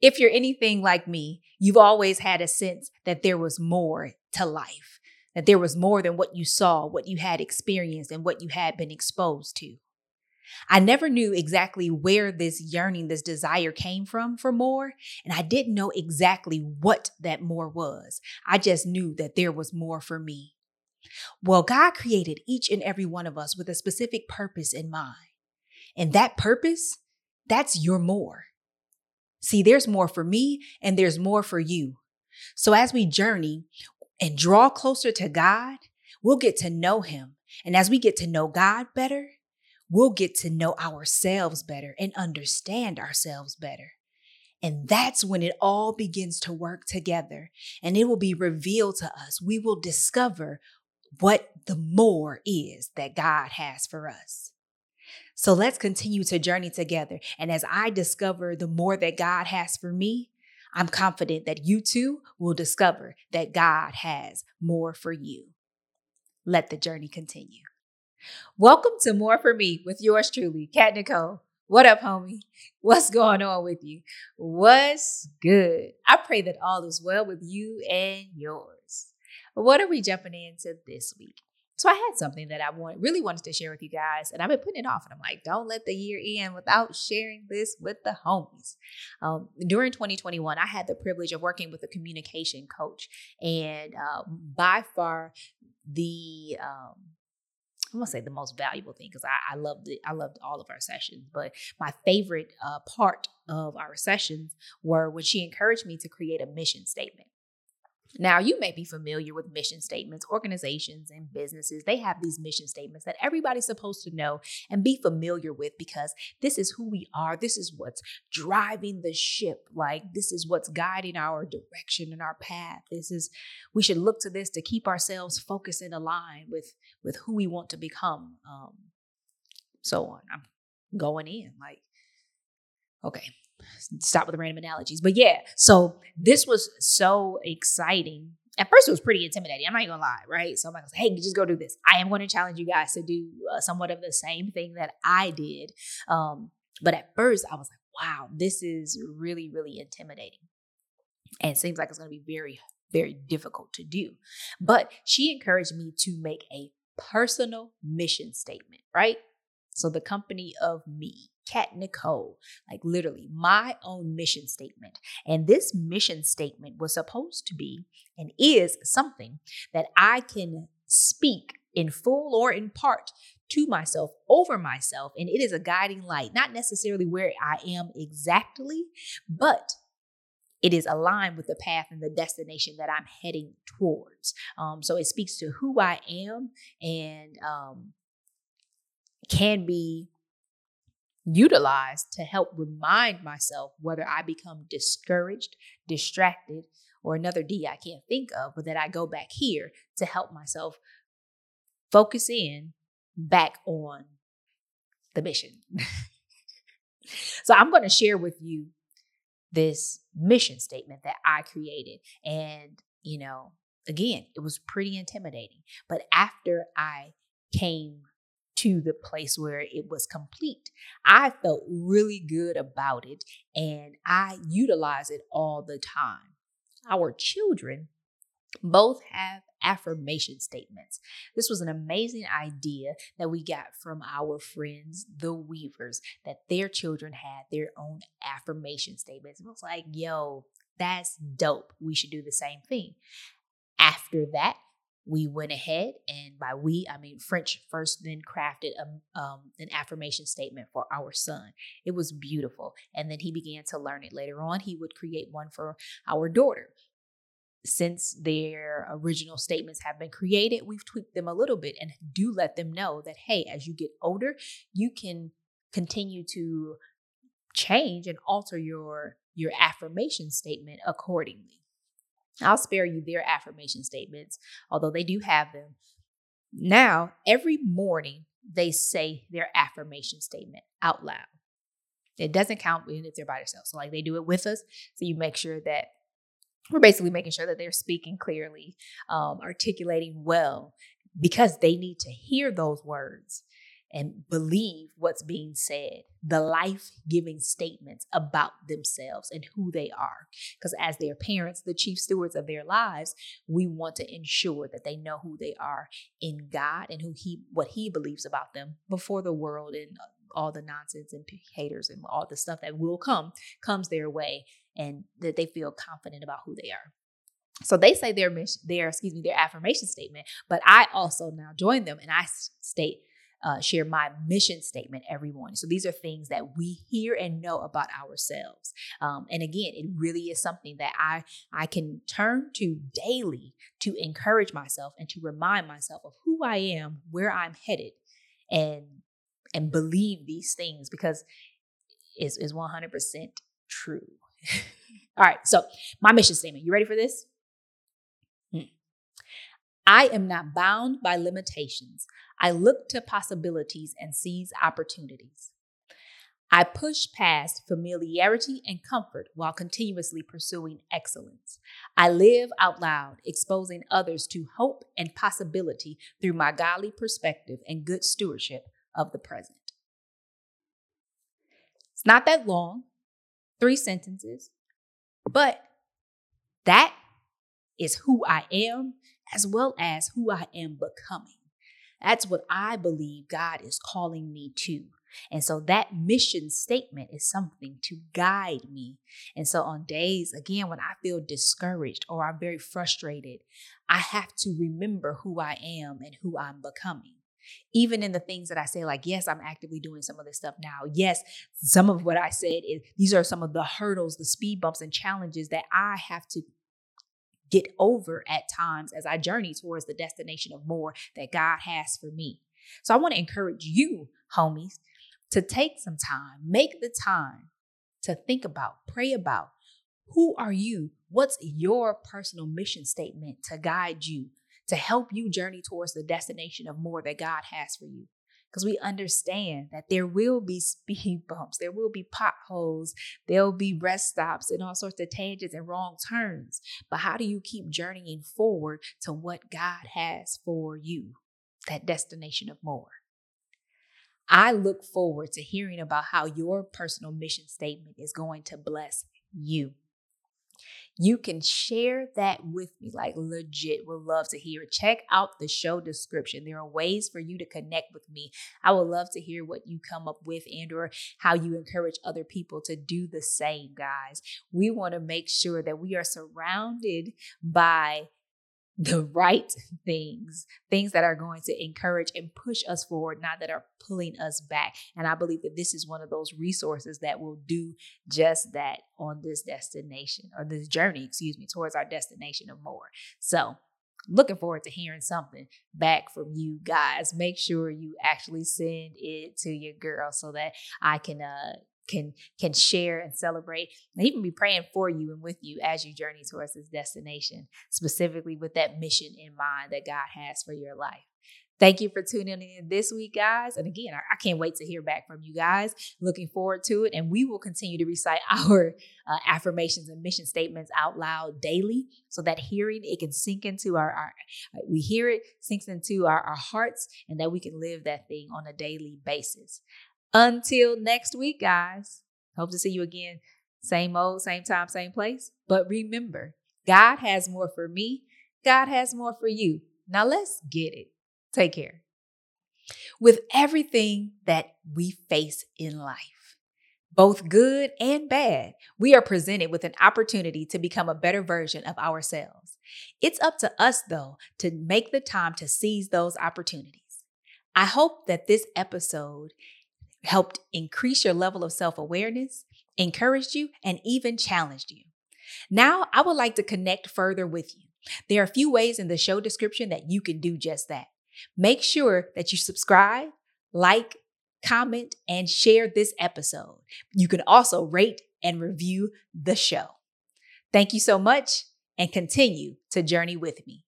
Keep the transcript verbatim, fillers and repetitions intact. If you're anything like me, you've always had a sense that there was more to life, that there was more than what you saw, what you had experienced, and what you had been exposed to. I never knew exactly where this yearning, this desire came from for more, and I didn't know exactly what that more was. I just knew that there was more for me. Well, God created each and every one of us with a specific purpose in mind. And that purpose, that's your more. See, there's more for me and there's more for you. So as we journey and draw closer to God, we'll get to know him. And as we get to know God better, we'll get to know ourselves better and understand ourselves better. And that's when it all begins to work together and it will be revealed to us. We will discover what the more is that God has for us. So let's continue to journey together. And as I discover the more that God has for me, I'm confident that you too will discover that God has more for you. Let the journey continue. Welcome to More For Me with yours truly, Kat Nicole. What up, homie? What's going on with you? What's good? I pray that all is well with you and yours. What are we jumping into this week? So I had something that I want, really wanted to share with you guys, and I've been putting it off, and I'm like, don't let the year end without sharing this with the homies. Um, during twenty twenty-one, I had the privilege of working with a communication coach, and uh, by far the... Um, I'm gonna say the most valuable thing, because I, I loved it. I loved all of our sessions, but my favorite uh, part of our sessions were when she encouraged me to create a mission statement. Now, you may be familiar with mission statements. Organizations and businesses, they have these mission statements that everybody's supposed to know and be familiar with, because this is who we are. This is what's driving the ship. Like, this is what's guiding our direction and our path. This is, we should look to this to keep ourselves focused and aligned with, with who we want to become. Um, so on. I'm going in like, okay. Stop with the random analogies. But yeah, so this was so exciting. At first, it was pretty intimidating. I'm not even gonna lie, right? So I'm like, hey, just go do this. I am going to challenge you guys to do uh, somewhat of the same thing that I did. Um, but at first, I was like, wow, this is really, really intimidating. And it seems like it's going to be very, very difficult to do. But she encouraged me to make a personal mission statement, right? So the company of me, Kat Nicole, like literally my own mission statement. And this mission statement was supposed to be and is something that I can speak in full or in part to myself, over myself. And it is a guiding light, not necessarily where I am exactly, but it is aligned with the path and the destination that I'm heading towards. Um, so it speaks to who I am and um, can be utilized to help remind myself whether I become discouraged, distracted, or another D I can't think of, but that I go back here to help myself focus in back on the mission. So I'm going to share with you this mission statement that I created. And, you know, again, it was pretty intimidating, but after I came to the place where it was complete, I felt really good about it, and I utilize it all the time. Our children both have affirmation statements. This was an amazing idea that we got from our friends, the Weavers, that their children had their own affirmation statements. It was like, yo, that's dope. We should do the same thing. After that, we went ahead, and by we, I mean French first, then crafted a, um, an affirmation statement for our son. It was beautiful. And then he began to learn it. Later on, he would create one for our daughter. Since their original statements have been created, we've tweaked them a little bit and do let them know that, hey, as you get older, you can continue to change and alter your, your affirmation statement accordingly. I'll spare you their affirmation statements, although they do have them. Now, every morning, they say their affirmation statement out loud. It doesn't count if they're by themselves. So, like, they do it with us. So you make sure that we're basically making sure that they're speaking clearly, um, articulating well, because they need to hear those words and believe what's being said, the life-giving statements about themselves and who they are. Because as their parents, the chief stewards of their lives, we want to ensure that they know who they are in God and who he, what he believes about them before the world and all the nonsense and haters and all the stuff that will come, comes their way, and that they feel confident about who they are. So they say their mission, their, excuse me, their affirmation statement, but I also now join them and I state, uh, share my mission statement every morning. So these are things that we hear and know about ourselves. Um, and again, it really is something that I, I can turn to daily to encourage myself and to remind myself of who I am, where I'm headed, and, and believe these things because it's, it's one hundred percent true. All right. So my mission statement, you ready for this? I am not bound by limitations. I look to possibilities and seize opportunities. I push past familiarity and comfort while continuously pursuing excellence. I live out loud, exposing others to hope and possibility through my godly perspective and good stewardship of the present. It's not that long, three sentences, but that is who I am, as well as who I am becoming. That's what I believe God is calling me to. And so that mission statement is something to guide me. And so on days, again, when I feel discouraged or I'm very frustrated, I have to remember who I am and who I'm becoming. Even in the things that I say, like, yes, I'm actively doing some of this stuff now. Yes, some of what I said is, these are some of the hurdles, the speed bumps and challenges that I have to get over at times as I journey towards the destination of more that God has for me. So I want to encourage you, homies, to take some time, make the time to think about, pray about, who are you? What's your personal mission statement to guide you, to help you journey towards the destination of more that God has for you? Because we understand that there will be speed bumps, there will be potholes, there'll be rest stops and all sorts of tangents and wrong turns. But how do you keep journeying forward to what God has for you, that destination of more? I look forward to hearing about how your personal mission statement is going to bless you. You can share that with me, like legit, would love to hear it. Check out the show description. There are ways for you to connect with me. I would love to hear what you come up with and or how you encourage other people to do the same, guys. We want to make sure that we are surrounded by the right things, things that are going to encourage and push us forward, not that are pulling us back. And I believe that this is one of those resources that will do just that on this destination or this journey, excuse me, towards our destination of more. So looking forward to hearing something back from you guys. Make sure you actually send it to your girl so that I can, uh, can can share and celebrate and even be praying for you and with you as you journey towards this destination, specifically with that mission in mind that God has for your life. Thank you for tuning in this week, guys. And again, I can't wait to hear back from you guys. Looking forward to it. And we will continue to recite our uh, affirmations and mission statements out loud daily so that hearing, it can sink into our, our we hear it, sinks into our, our hearts, and that we can live that thing on a daily basis. Until next week, guys, hope to see you again. Same old, same time, same place. But remember, God has more for me. God has more for you. Now let's get it. Take care. With everything that we face in life, both good and bad, we are presented with an opportunity to become a better version of ourselves. It's up to us, though, to make the time to seize those opportunities. I hope that this episode helped increase your level of self-awareness, encouraged you, and even challenged you. Now, I would like to connect further with you. There are a few ways in the show description that you can do just that. Make sure that you subscribe, like, comment, and share this episode. You can also rate and review the show. Thank you so much, and continue to journey with me.